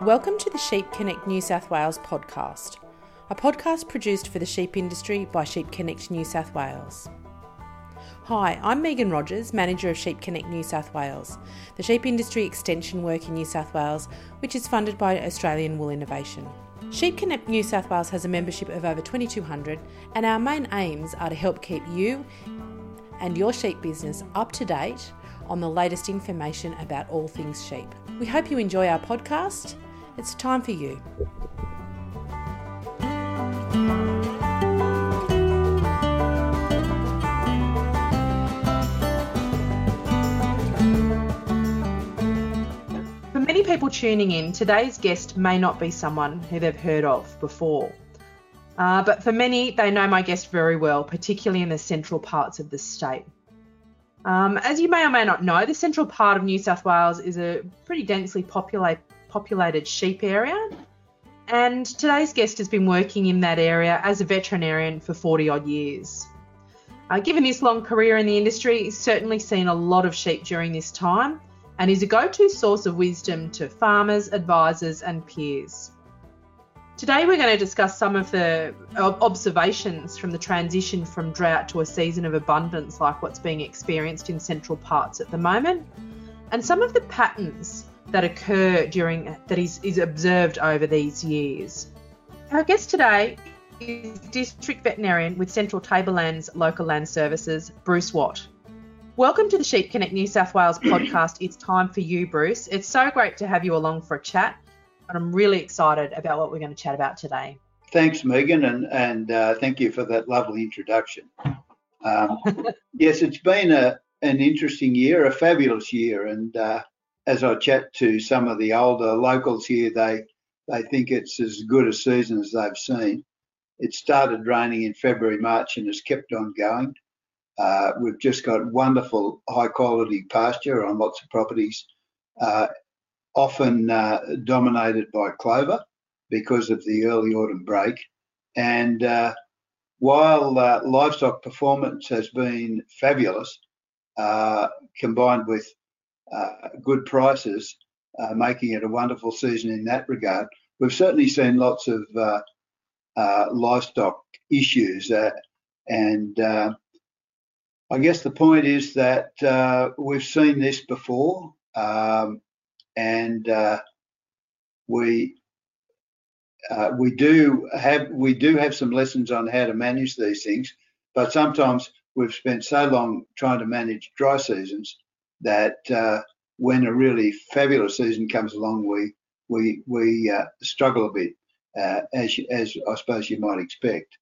Welcome to the Sheep Connect New South Wales podcast, a podcast produced for the sheep industry by Sheep Connect New South Wales. Hi, I'm Megan Rogers, Manager of Sheep Connect New South Wales, the sheep industry extension work in New South Wales, which is funded by Australian Wool Innovation. Sheep Connect New South Wales has a membership of over 2,200, and our main aims are to help keep you and your sheep business up to date on the latest information about all things sheep. We hope you enjoy our podcast. It's time for you. For many people tuning in, today's guest may not be someone who they've heard of before. But for many, they know my guest very well, particularly in the central parts of the state. As you may or may not know, the central part of New South Wales is a pretty densely populated sheep area, and today's guest has been working in that area as a veterinarian for 40 odd years. Given his long career in the industry, he's certainly seen a lot of sheep during this time and is a go-to source of wisdom to farmers, advisors and peers. Today we're going to discuss some of the observations from the transition from drought to a season of abundance like what's being experienced in central parts at the moment, and some of the patterns that occur during that is observed over these years. Our guest today is District Veterinarian with Central Tablelands Local Land Services, Bruce Watt. Welcome to the Sheep Connect New South Wales podcast. It's time for you, Bruce. It's so great to have you along for a chat, and I'm really excited about what we're going to chat about today. Thanks, Megan, and thank you for that lovely introduction. Yes, it's been an interesting year, a fabulous year, and as I chat to some of the older locals here, they think it's as good a season as they've seen. It started raining in February, March and has kept on going. We've just got wonderful high-quality pasture on lots of properties, often dominated by clover because of the early autumn break. And while livestock performance has been fabulous, combined with good prices, making it a wonderful season in that regard. We've certainly seen lots of livestock issues, and I guess the point is that we've seen this before, and we do have some lessons on how to manage these things, but sometimes we've spent so long trying to manage dry seasons that when a really fabulous season comes along, we struggle a bit, as I suppose you might expect.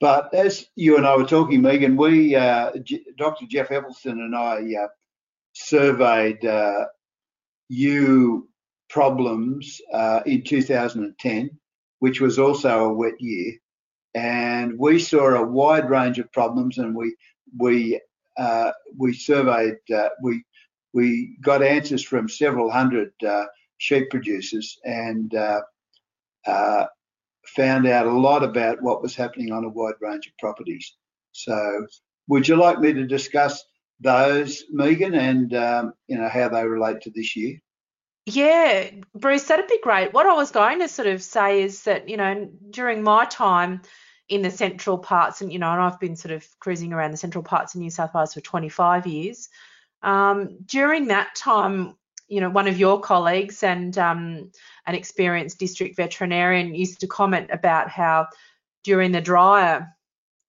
But as you and I were talking, Megan, Dr. Jeff Evelston and I surveyed ewe problems in 2010, which was also a wet year, and we saw a wide range of problems, and we got answers from several hundred sheep producers, and found out a lot about what was happening on a wide range of properties. So would you like me to discuss those, Megan, and how they relate to this year? Yeah, Bruce, that'd be great. What I was going to sort of say is that, during my time in the central parts, and and I've been sort of cruising around the central parts of New South Wales for 25 years. During that time, one of your colleagues and an experienced district veterinarian used to comment about how during the drier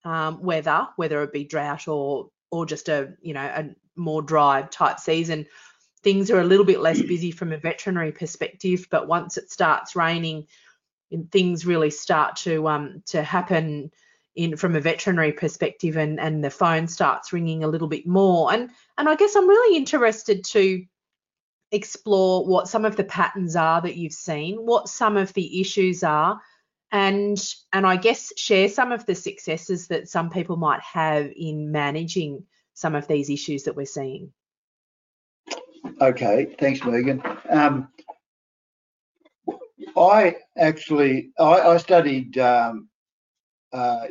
weather, whether it be drought or just a more dry type season, things are a little bit less busy from a veterinary perspective. But once it starts raining, and things really start to happen from a veterinary perspective, and the phone starts ringing a little bit more. And I guess I'm really interested to explore what some of the patterns are that you've seen, what some of the issues are, and I guess share some of the successes that some people might have in managing some of these issues that we're seeing. Okay, thanks, Megan. I studied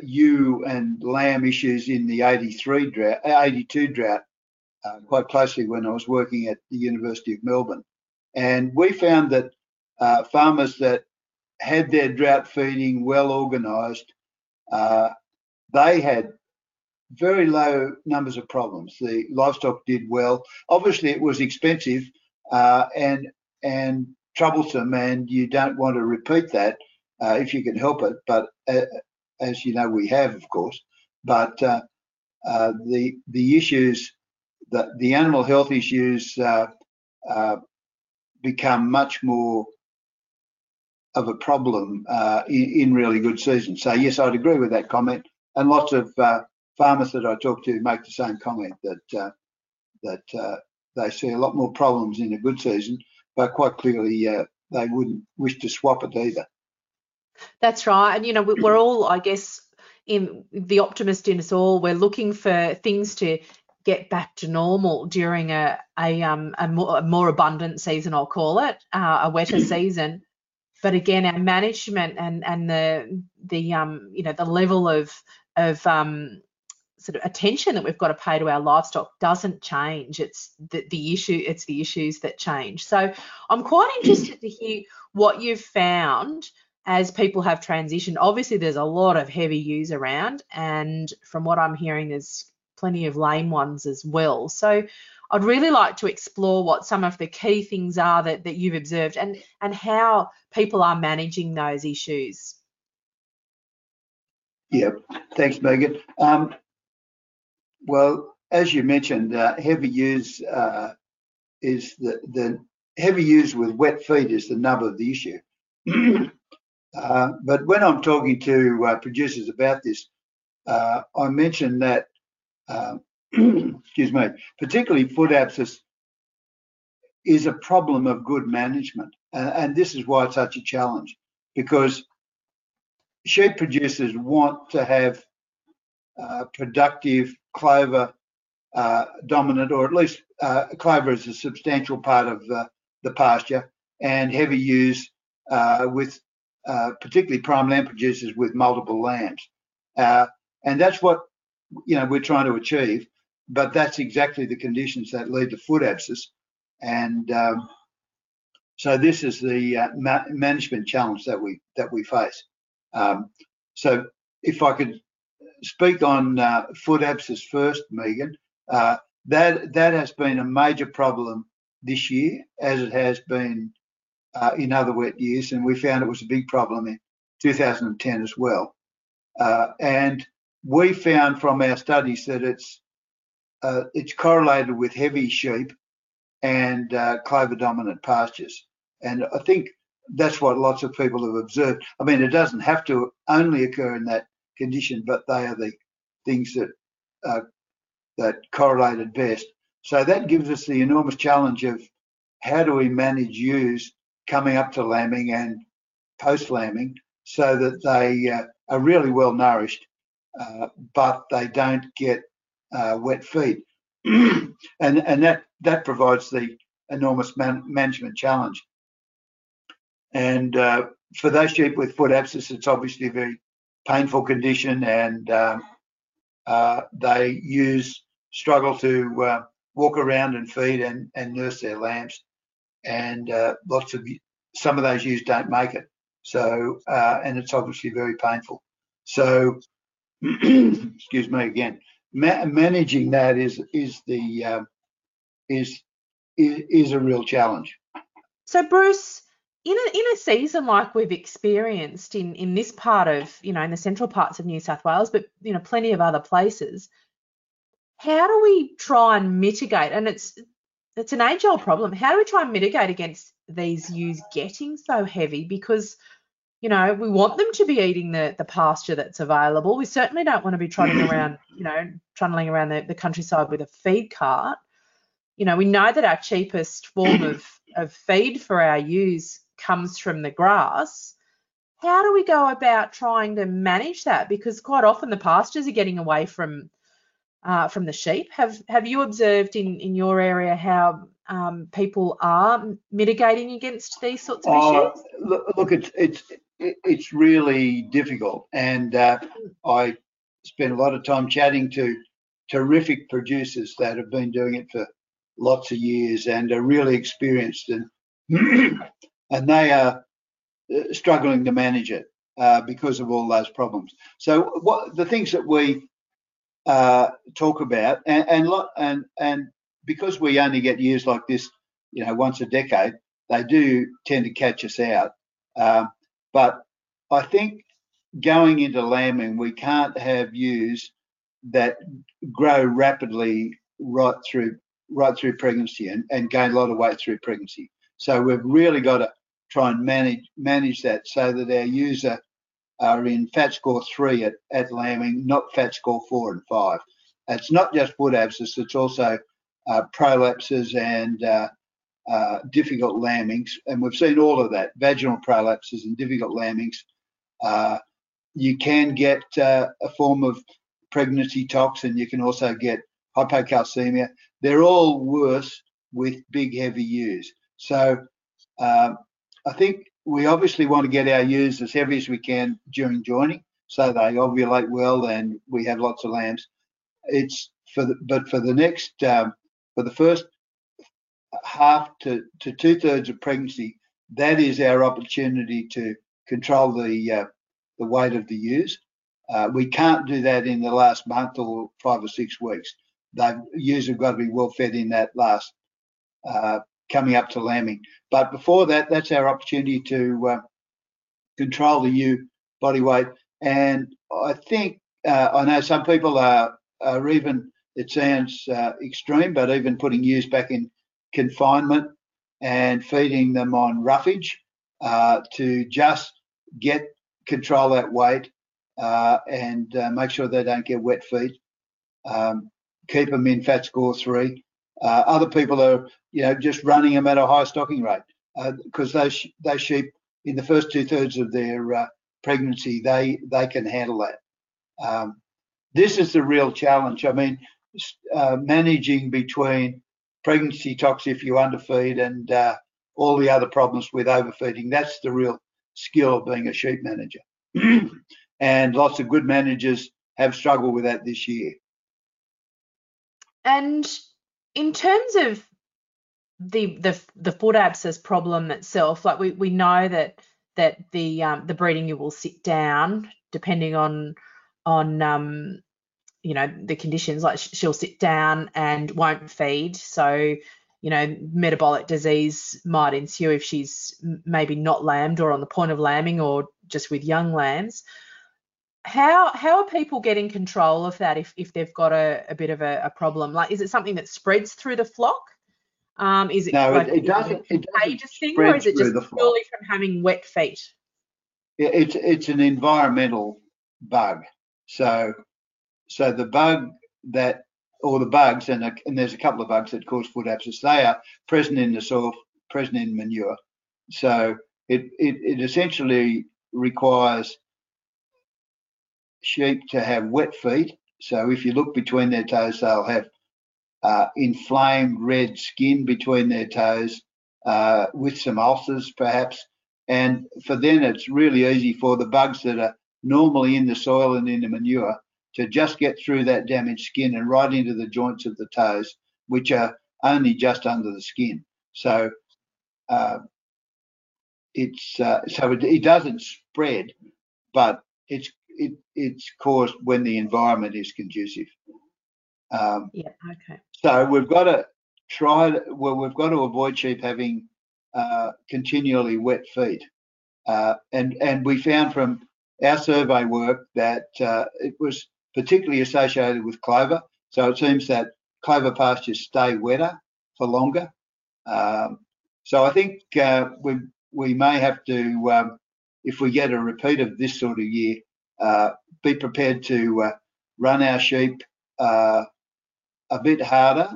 ewe and lamb issues in the 83 drought, 82 drought quite closely when I was working at the University of Melbourne. And we found that farmers that had their drought feeding well organised, they had very low numbers of problems. The livestock did well. Obviously, it was expensive and troublesome, and you don't want to repeat that if you can help it. But as you know, we have, of course. But the issues, the animal health issues, become much more of a problem in really good seasons. So yes, I'd agree with that comment, and lots of farmers that I talk to make the same comment that they see a lot more problems in a good season, but quite clearly they wouldn't wish to swap it either. That's right, and you know, we're all, I guess, in the optimist in us all, we're looking for things to get back to normal during a more abundant season, I'll call it, a wetter season. But again, our management and the you know, the level of sort of attention that we've got to pay to our livestock doesn't change. It's the issue. It's the issues that change. So I'm quite interested to hear what you've found as people have transitioned. Obviously, there's a lot of heavy ewes around, and from what I'm hearing, there's plenty of lame ones as well. So I'd really like to explore what some of the key things are that you've observed and how people are managing those issues. Yeah, thanks, Megan. Well, as you mentioned, heavy ewes is the heavy ewes with wet feet is the nub of the issue. But when I'm talking to producers about this, I mentioned that excuse me, particularly foot abscess is a problem of good management, and this is why it's such a challenge, because sheep producers want to have productive clover dominant, or at least clover is a substantial part of the pasture, and heavy ewes with particularly prime lamb producers with multiple lambs, and that's what, you know, we're trying to achieve. But that's exactly the conditions that lead to foot abscess, and so this is the management challenge that we face. So if I could speak on foot abscess first, Megan, that has been a major problem this year, as it has been in other wet years, and we found it was a big problem in 2010 as well, and we found from our studies that it's correlated with heavy sheep and clover dominant pastures, and I think that's what lots of people have observed. I mean, it doesn't have to only occur in that condition, but they are the things that correlated best. So that gives us the enormous challenge of how do we manage ewes coming up to lambing and post lambing so that they are really well nourished, but they don't get wet feed, and that provides the enormous management challenge. And for those sheep with foot abscess, it's obviously a very painful condition, and they struggle to walk around and feed and nurse their lambs, and some of those ewes don't make it. So and it's obviously very painful. So excuse me again. Managing that is a real challenge. So Bruce, in a season like we've experienced in this part of, you know, in the central parts of New South Wales, but you know, plenty of other places, how do we try and mitigate? And it's an age-old problem. How do we try and mitigate against these ewes getting so heavy? Because you know, we want them to be eating the pasture that's available. We certainly don't want to be trundling around the countryside with a feed cart. You know, we know that our cheapest form of feed for our ewes comes from the grass. How do we go about trying to manage that? Because quite often the pastures are getting away from the sheep. Have you observed in your area how people are mitigating against these sorts of issues? Look, it's it's really difficult. And I spend a lot of time chatting to terrific producers that have been doing it for lots of years and are really experienced, and they are struggling to manage it because of all those problems. So what the things that we talk about, and because we only get years like this, you know, once a decade, they do tend to catch us out. But I think going into lambing, we can't have ewes that grow rapidly right through pregnancy and gain a lot of weight through pregnancy. So we've really got to try and manage that so that our ewes are in fat score 3 at lambing, not fat score 4 and 5. It's not just wood abscess; it's also prolapses and difficult lambings, and we've seen all of that, vaginal prolapses and difficult lambings. You can get a form of pregnancy tox, and you can also get hypocalcemia. They're all worse with big, heavy ewes. So I think we obviously want to get our ewes as heavy as we can during joining, so they ovulate well and we have lots of lambs. For the first half to two-thirds of pregnancy, that is our opportunity to control the weight of the ewes. We can't do that in the last month or 5 or 6 weeks. The ewes have got to be well fed in that last coming up to lambing. But before that, that's our opportunity to control the ewe body weight. And I think I know some people are even, it sounds extreme, but even putting ewes back in confinement and feeding them on roughage to just get control that weight and make sure they don't get wet feet. Keep them in fat score 3. Other people are, you know, just running them at a high stocking rate because those sheep in the first two-thirds of their pregnancy, they can handle that. This is the real challenge. I mean, managing between pregnancy tox if you underfeed and all the other problems with overfeeding, that's the real skill of being a sheep manager. And lots of good managers have struggled with that this year. And in terms of the foot abscess problem itself, like we know that the breeding ewe will sit down depending on you know, the conditions. Like she'll sit down and won't feed, so you know, metabolic disease might ensue if she's maybe not lambed or on the point of lambing or just with young lambs. How are people getting control of that if they've got a bit of a problem? Like, is it something that spreads through the flock? Is it it doesn't or is it just purely from having wet feet? It's an environmental bug. So the bug that, or the bugs, and there's a couple of bugs that cause foot abscess. They are present in the soil, present in manure. So it essentially requires sheep to have wet feet. So if you look between their toes, they'll have inflamed red skin between their toes with some ulcers perhaps. And for them, it's really easy for the bugs that are normally in the soil and in the manure to just get through that damaged skin and right into the joints of the toes, which are only just under the skin. So it doesn't spread, but it's caused when the environment is conducive. So we've got to we've got to avoid sheep having continually wet feet. And we found from our survey work that it was particularly associated with clover. So it seems that clover pastures stay wetter for longer. So I think we may have to, if we get a repeat of this sort of year, be prepared to run our sheep a bit harder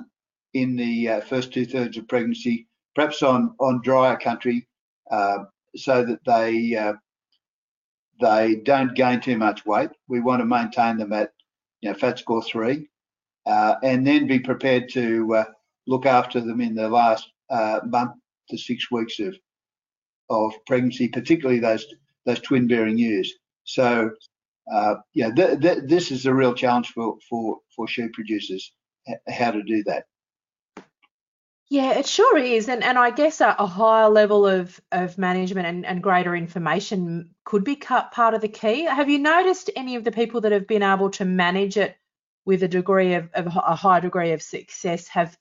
in the first two-thirds of pregnancy, perhaps on drier country, so that they don't gain too much weight. We want to maintain them at, you know, fat score 3, and then be prepared to look after them in the last month to 6 weeks of pregnancy, particularly those those twin bearing ewes. So yeah, this is a real challenge for sheep producers, how to do that. Yeah, it sure is, and I guess a higher level of management and greater information could be part of the key. Have you noticed any of the people that have been able to manage it with a degree of a high degree of success have,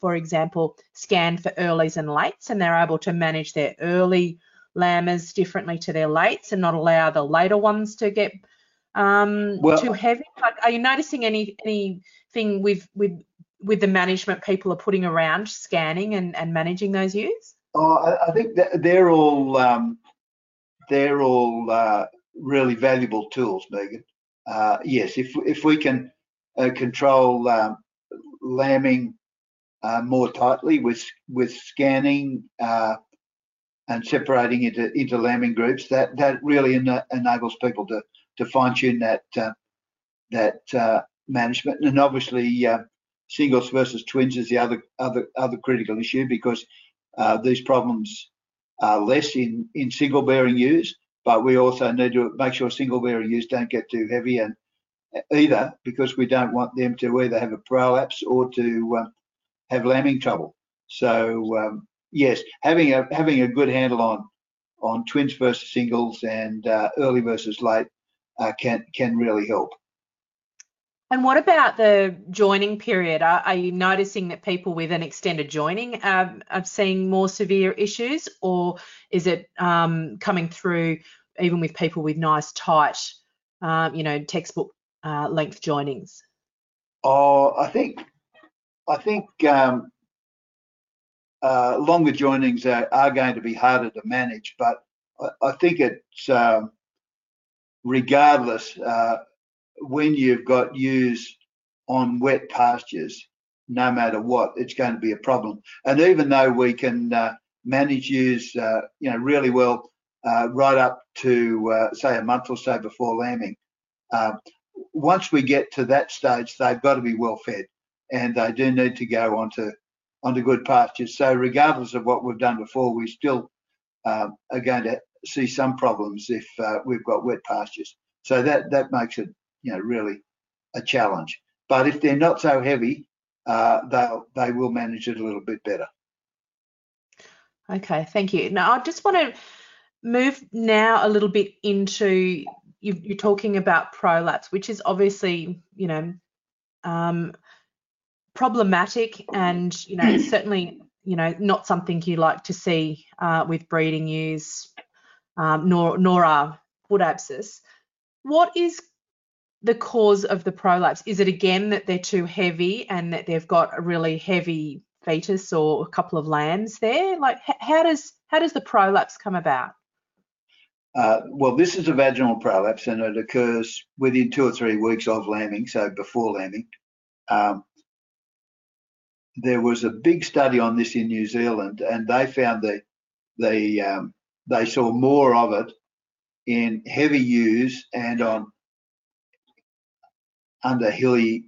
for example, scanned for earlies and lates, and they're able to manage their early lambers differently to their lates and not allow the later ones to get too heavy? Like, are you noticing anything with the management people are putting around scanning and managing those ewes? Oh, I think that they're all really valuable tools, Megan. Yes, if we can control lambing more tightly with scanning and separating into lambing groups, that really enables people to fine tune that management. And obviously, singles versus twins is the other critical issue, because these problems are less in single bearing ewes, but we also need to make sure single bearing ewes don't get too heavy and either, because we don't want them to either have a prolapse or to have lambing trouble. So yes, having a good handle on twins versus singles and early versus late can really help. And what about the joining period? Are you noticing that people with an extended joining are seeing more severe issues, or is it coming through even with people with nice, tight, textbook length joinings? Oh, I think longer joinings are going to be harder to manage, but I think it's regardless. When you've got ewes on wet pastures, no matter what, it's going to be a problem. And even though we can manage ewes, really well, right up to say a month or so before lambing, once we get to that stage, they've got to be well fed, and they do need to go onto good pastures. So regardless of what we've done before, we still are going to see some problems if we've got wet pastures. So that makes it, really a challenge. But if they're not so heavy, they will manage it a little bit better. Okay, thank you. Now I just want to move now a little bit into, you're talking about prolapse, which is obviously, problematic and, certainly, not something you like to see with breeding ewes, nor are foot abscess. What is the cause of the prolapse? Is it again that they're too heavy and that they've got a really heavy fetus or a couple of lambs there? Like, how does the prolapse come about? Well, this is a vaginal prolapse, and it occurs within 2 or 3 weeks of lambing, so before lambing. There was a big study on this in New Zealand, and they found that they saw more of it in heavy ewes and on under hilly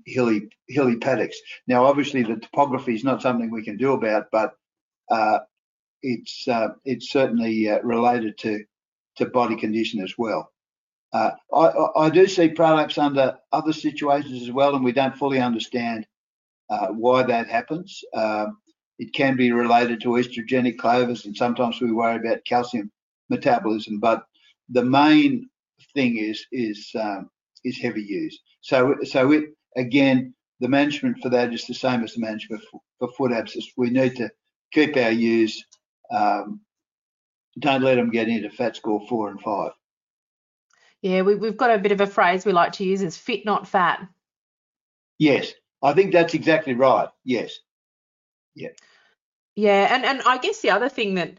paddocks. Now, obviously, the topography is not something we can do about, but it's certainly related to body condition as well. I do see prolapse under other situations as well, and we don't fully understand why that happens. It can be related to estrogenic clovers, and sometimes we worry about calcium metabolism, but the main thing is heavy ewes. So it, again, the management for that is the same as the management for foot abscess. We need to keep our ewes, don't let them get into FAT score 4 and 5. Yeah, we've got a bit of a phrase we like to use, is fit, not fat. Yes, I think that's exactly right. Yes. Yeah. Yeah, and I guess the other thing that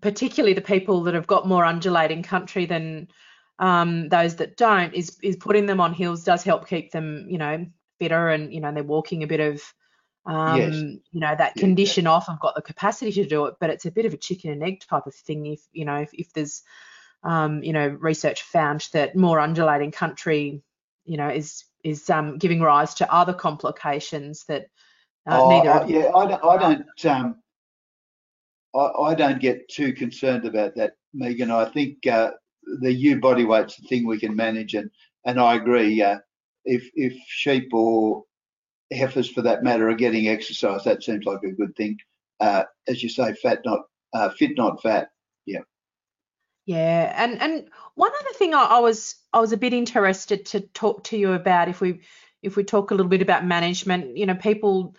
particularly the people that have got more undulating country than those that don't is putting them on hills does help keep them, fitter, and they're walking a bit of yes, that condition off. I've got the capacity to do it, but it's a bit of a chicken and egg type of thing. If if there's research found that more undulating country is giving rise to other complications that neither. Yeah, I don't I don't get too concerned about that, Megan. I think the ewe body weight's the thing we can manage, and I agree. If sheep or heifers, for that matter, are getting exercise, that seems like a good thing. As you say, fit not fat. Yeah. Yeah, and one other thing I was a bit interested to talk to you about, if we talk a little bit about management. You know, people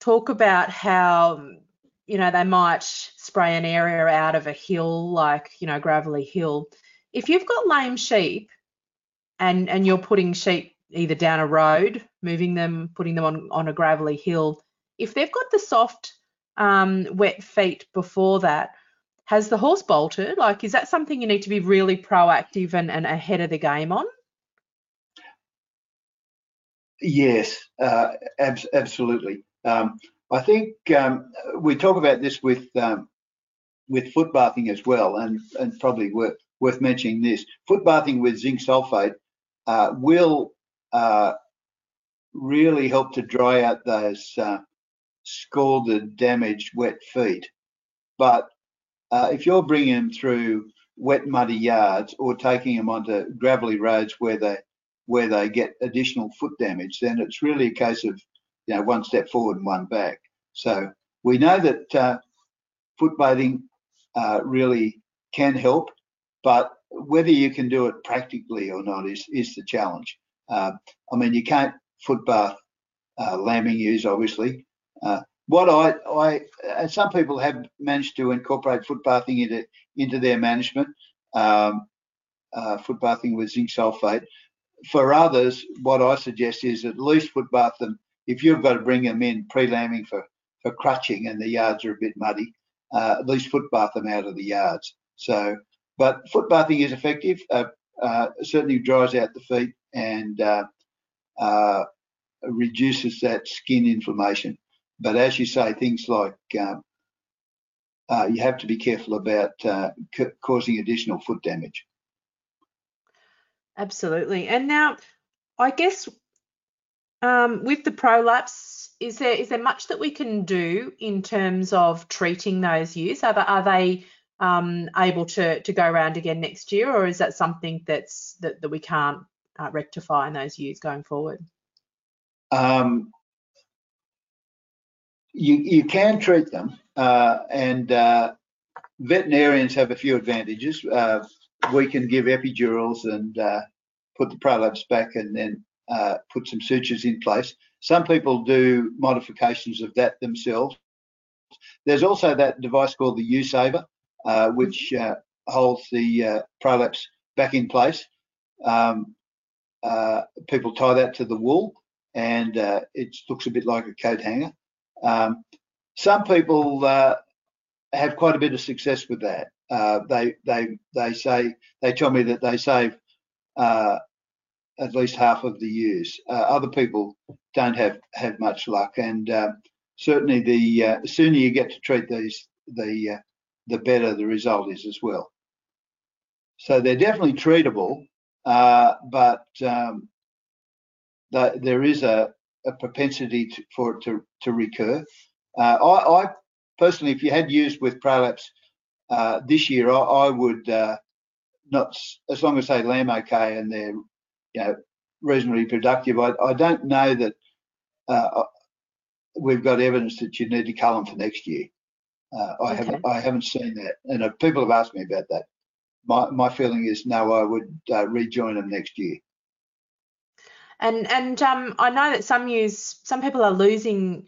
talk about how, you know, they might spray an area out of a hill, like, you know, gravelly hill. If you've got lame sheep and you're putting sheep either down a road, moving them, putting them on a gravelly hill, if they've got the soft wet feet before that, has the horse bolted? Like, is that something you need to be really proactive and ahead of the game on? Yes, absolutely. I think we talk about this with foot bathing as well, and probably worth mentioning this. Foot bathing with zinc sulfate will really help to dry out those scalded, damaged, wet feet. But if you're bringing them through wet, muddy yards or taking them onto gravelly roads where they get additional foot damage, then it's really a case of, you know, one step forward and one back. So we know that foot bathing really can help, but whether you can do it practically or not is the challenge. I mean, you can't foot bath lambing ewes, obviously. What some people have managed to incorporate foot bathing into their management, foot bathing with zinc sulfate. For others, what I suggest is at least foot bath them. If you've got to bring them in pre-lambing for crutching and the yards are a bit muddy, at least foot bath them out of the yards. So, but foot bathing is effective. Certainly dries out the feet and reduces that skin inflammation. But as you say, things like you have to be careful about causing additional foot damage. Absolutely. And now, I guess, with the prolapse, is there much that we can do in terms of treating those ewes? Are they able to go around again next year, or is that something that we can't rectify in those ewes going forward? You can treat them, and veterinarians have a few advantages. We can give epidurals and put the prolapse back, and then put some sutures in place. Some people do modifications of that themselves. There's also that device called the U-Saver, which holds the prolapse back in place. People tie that to the wool, and it looks a bit like a coat hanger. Some people have quite a bit of success with that. They tell me that they save at least half of the ewes. Other people don't have much luck, and certainly the sooner you get to treat these, the better the result is as well. So they're definitely treatable, but there is a propensity for it to recur. I personally, if you had ewes with prolapse this year, I would not, as long as they lamb okay and they're, you know, reasonably productive. I don't know that we've got evidence that you need to cull them for next year. I haven't seen that, and people have asked me about that. My feeling is no, I would rejoin them next year. And I know that some people are losing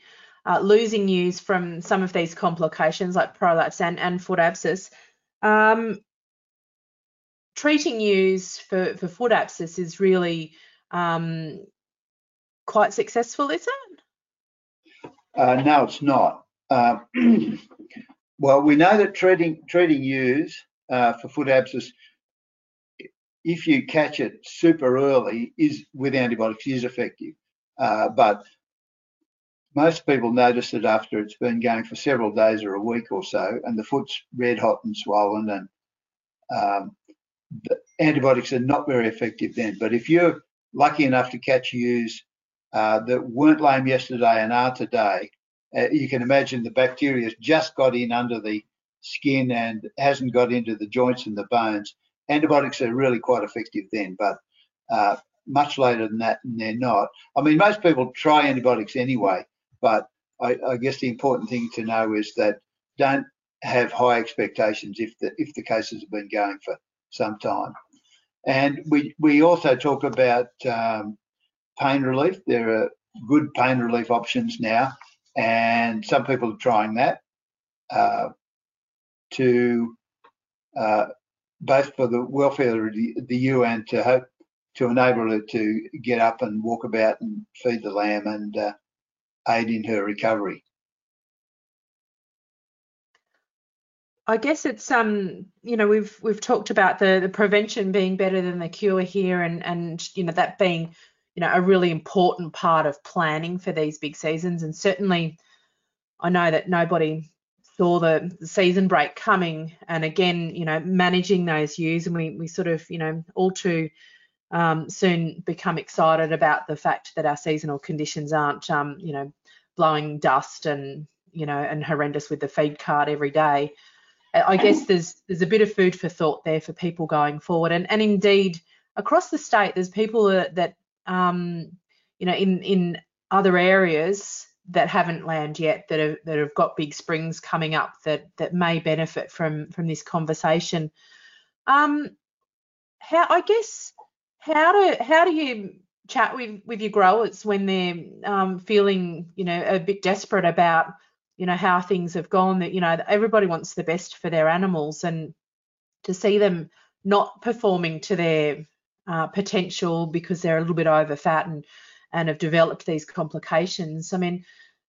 ewes from some of these complications like prolapse and foot abscess. Treating ewes for foot abscess is really quite successful, is it? No, it's not. Well, we know that treating ewes for foot abscess, if you catch it super early, is with antibiotics, is effective. But most people notice it after it's been going for several days or a week or so, and the foot's red hot and swollen, and the antibiotics are not very effective then. But if you're lucky enough to catch ewes that weren't lame yesterday and are today, you can imagine the bacteria has just got in under the skin and hasn't got into the joints and the bones. Antibiotics are really quite effective then, but much later than that, and they're not. I mean, most people try antibiotics anyway, but I guess the important thing to know is that don't have high expectations if the cases have been going for some time. And we also talk about pain relief. There are good pain relief options now, and some people are trying that both for the welfare of the ewe and to hope to enable her to get up and walk about and feed the lamb and aid in her recovery. I guess it's you know, we've talked about the prevention being better than the cure here, and you know, that being, you know, a really important part of planning for these big seasons. And certainly I know that nobody saw the season break coming, and again, you know, managing those ewes, and we sort of, you know, all too soon become excited about the fact that our seasonal conditions aren't you know, blowing dust and, you know, and horrendous with the feed cart every day. I guess there's a bit of food for thought there for people going forward, and indeed across the state there's people that you know, in other areas that haven't lambed yet that have got big springs coming up that may benefit from this conversation. How do you chat with your growers when they're feeling, you know, a bit desperate about, you know, how things have gone? That, you know, everybody wants the best for their animals, and to see them not performing to their potential because they're a little bit over fat and have developed these complications. I mean,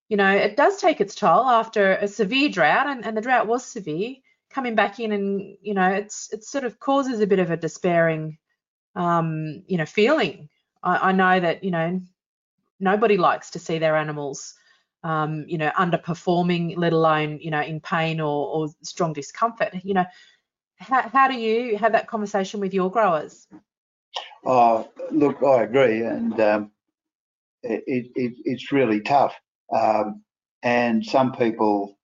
you know, it does take its toll after a severe drought, and the drought was severe, coming back in, and you know, it sort of causes a bit of a despairing you know, feeling. I know that, you know, nobody likes to see their animals you know, underperforming, let alone, you know, in pain or strong discomfort. You know, how do you have that conversation with your growers? Oh, look, I agree, and it's really tough, and some people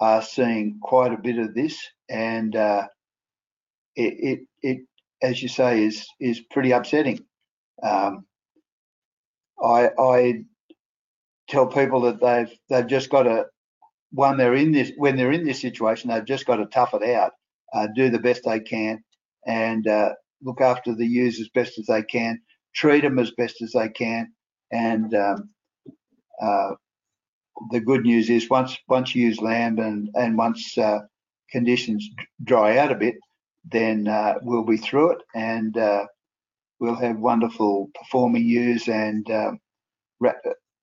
are seeing quite a bit of this, and it as you say is pretty upsetting. I tell people that they've just got to, when they're in this situation, they've just got to tough it out, do the best they can, and look after the ewes as best as they can, treat them as best as they can, and the good news is once ewes lamb and once conditions dry out a bit, then we'll be through it, and we'll have wonderful performing ewes and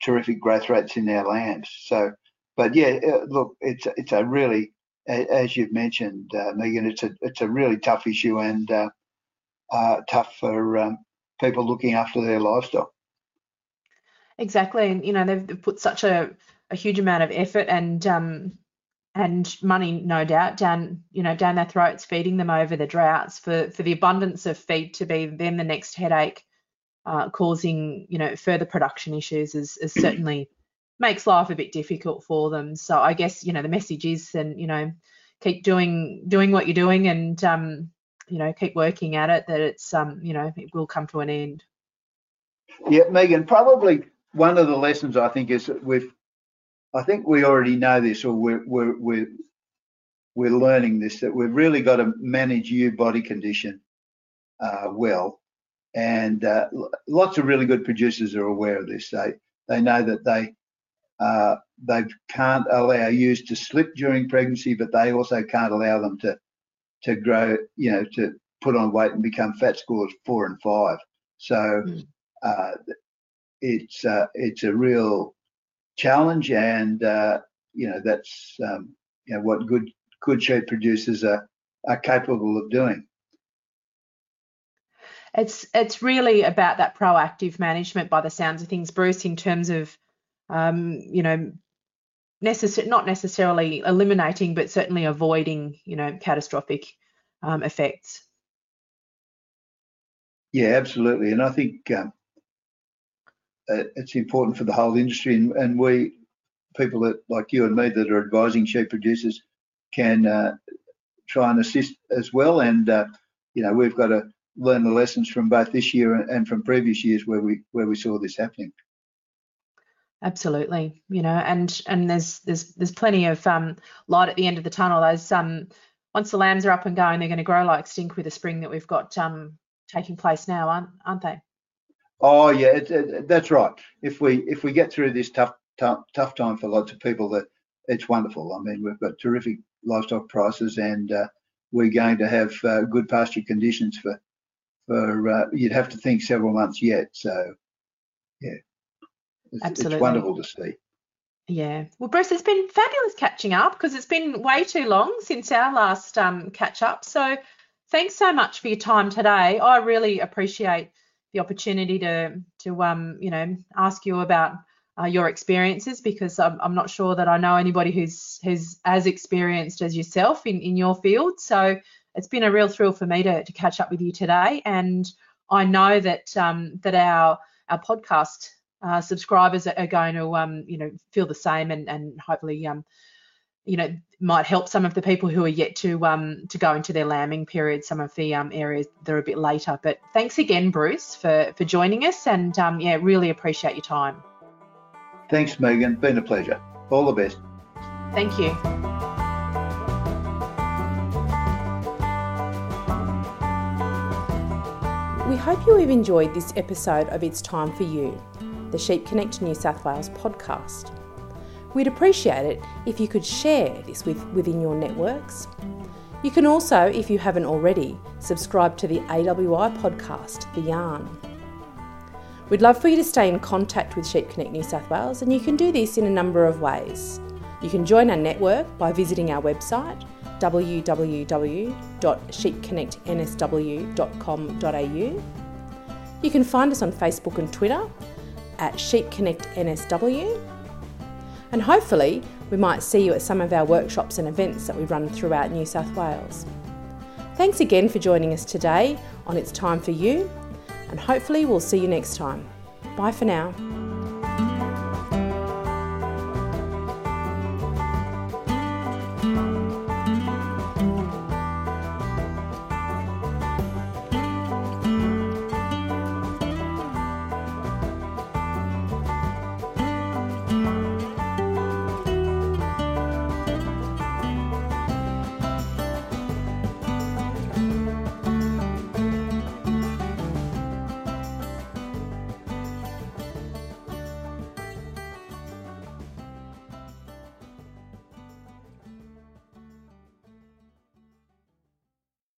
terrific growth rates in our lambs. So, but yeah, look, it's a really, as you've mentioned, Megan, it's a really tough issue, and tough for people looking after their livestock. Exactly, and you know, they've put such a huge amount of effort and money, no doubt, down their throats, feeding them over the droughts for the abundance of feed to be then the next headache, causing, you know, further production issues is certainly makes life a bit difficult for them. So I guess, you know, the message is, and you know, keep doing what you're doing, and you know, keep working at it, that it's you know, it will come to an end. Yeah, Megan, probably one of the lessons I think is that we already know this, or we're learning this, that we've really got to manage ewe body condition well. And lots of really good producers are aware of this. They know that they can't allow ewes to slip during pregnancy, but they also can't allow them to grow, you know, to put on weight and become fat scores 4 and 5. So it's a real challenge, and you know, that's you know, what good sheep producers are capable of doing. It's really about that proactive management, by the sounds of things, Bruce, in terms of, you know, not necessarily eliminating, but certainly avoiding, you know, catastrophic effects. Yeah, absolutely. And I think it's important for the whole industry, and we people that, like you and me, that are advising sheep producers can try and assist as well. And you know, we've got to learn the lessons from both this year and from previous years where we saw this happening. Absolutely, you know, and there's plenty of light at the end of the tunnel. Those once the lambs are up and going, they're going to grow like stink with the spring that we've got taking place now, aren't they? Oh yeah, that's right. If we get through this tough time for lots of people, that it's wonderful. I mean, we've got terrific livestock prices, and we're going to have good pasture conditions for you'd have to think several months yet. So yeah. Absolutely. It's wonderful to see. Yeah. Well, Bruce, it's been fabulous catching up, because it's been way too long since our last catch up. So thanks so much for your time today. I really appreciate the opportunity to you know, ask you about your experiences, because I'm not sure that I know anybody who's as experienced as yourself in your field. So it's been a real thrill for me to catch up with you today. And I know that that our podcast subscribers are going to, you know, feel the same, and hopefully, you know, might help some of the people who are yet to go into their lambing period, some of the areas that are a bit later. But thanks again, Bruce, for joining us, and yeah, really appreciate your time. Thanks, Megan. Been a pleasure. All the best. Thank you. We hope you have enjoyed this episode of It's Time for You, the Sheep Connect New South Wales podcast. We'd appreciate it if you could share this within your networks. You can also, if you haven't already, subscribe to the AWI podcast, The Yarn. We'd love for you to stay in contact with Sheep Connect New South Wales, and you can do this in a number of ways. You can join our network by visiting our website, www.sheepconnectnsw.com.au. You can find us on Facebook and Twitter at Sheep Connect NSW, and hopefully we might see you at some of our workshops and events that we run throughout New South Wales. Thanks again for joining us today on It's Time for You, and hopefully we'll see you next time. Bye for now.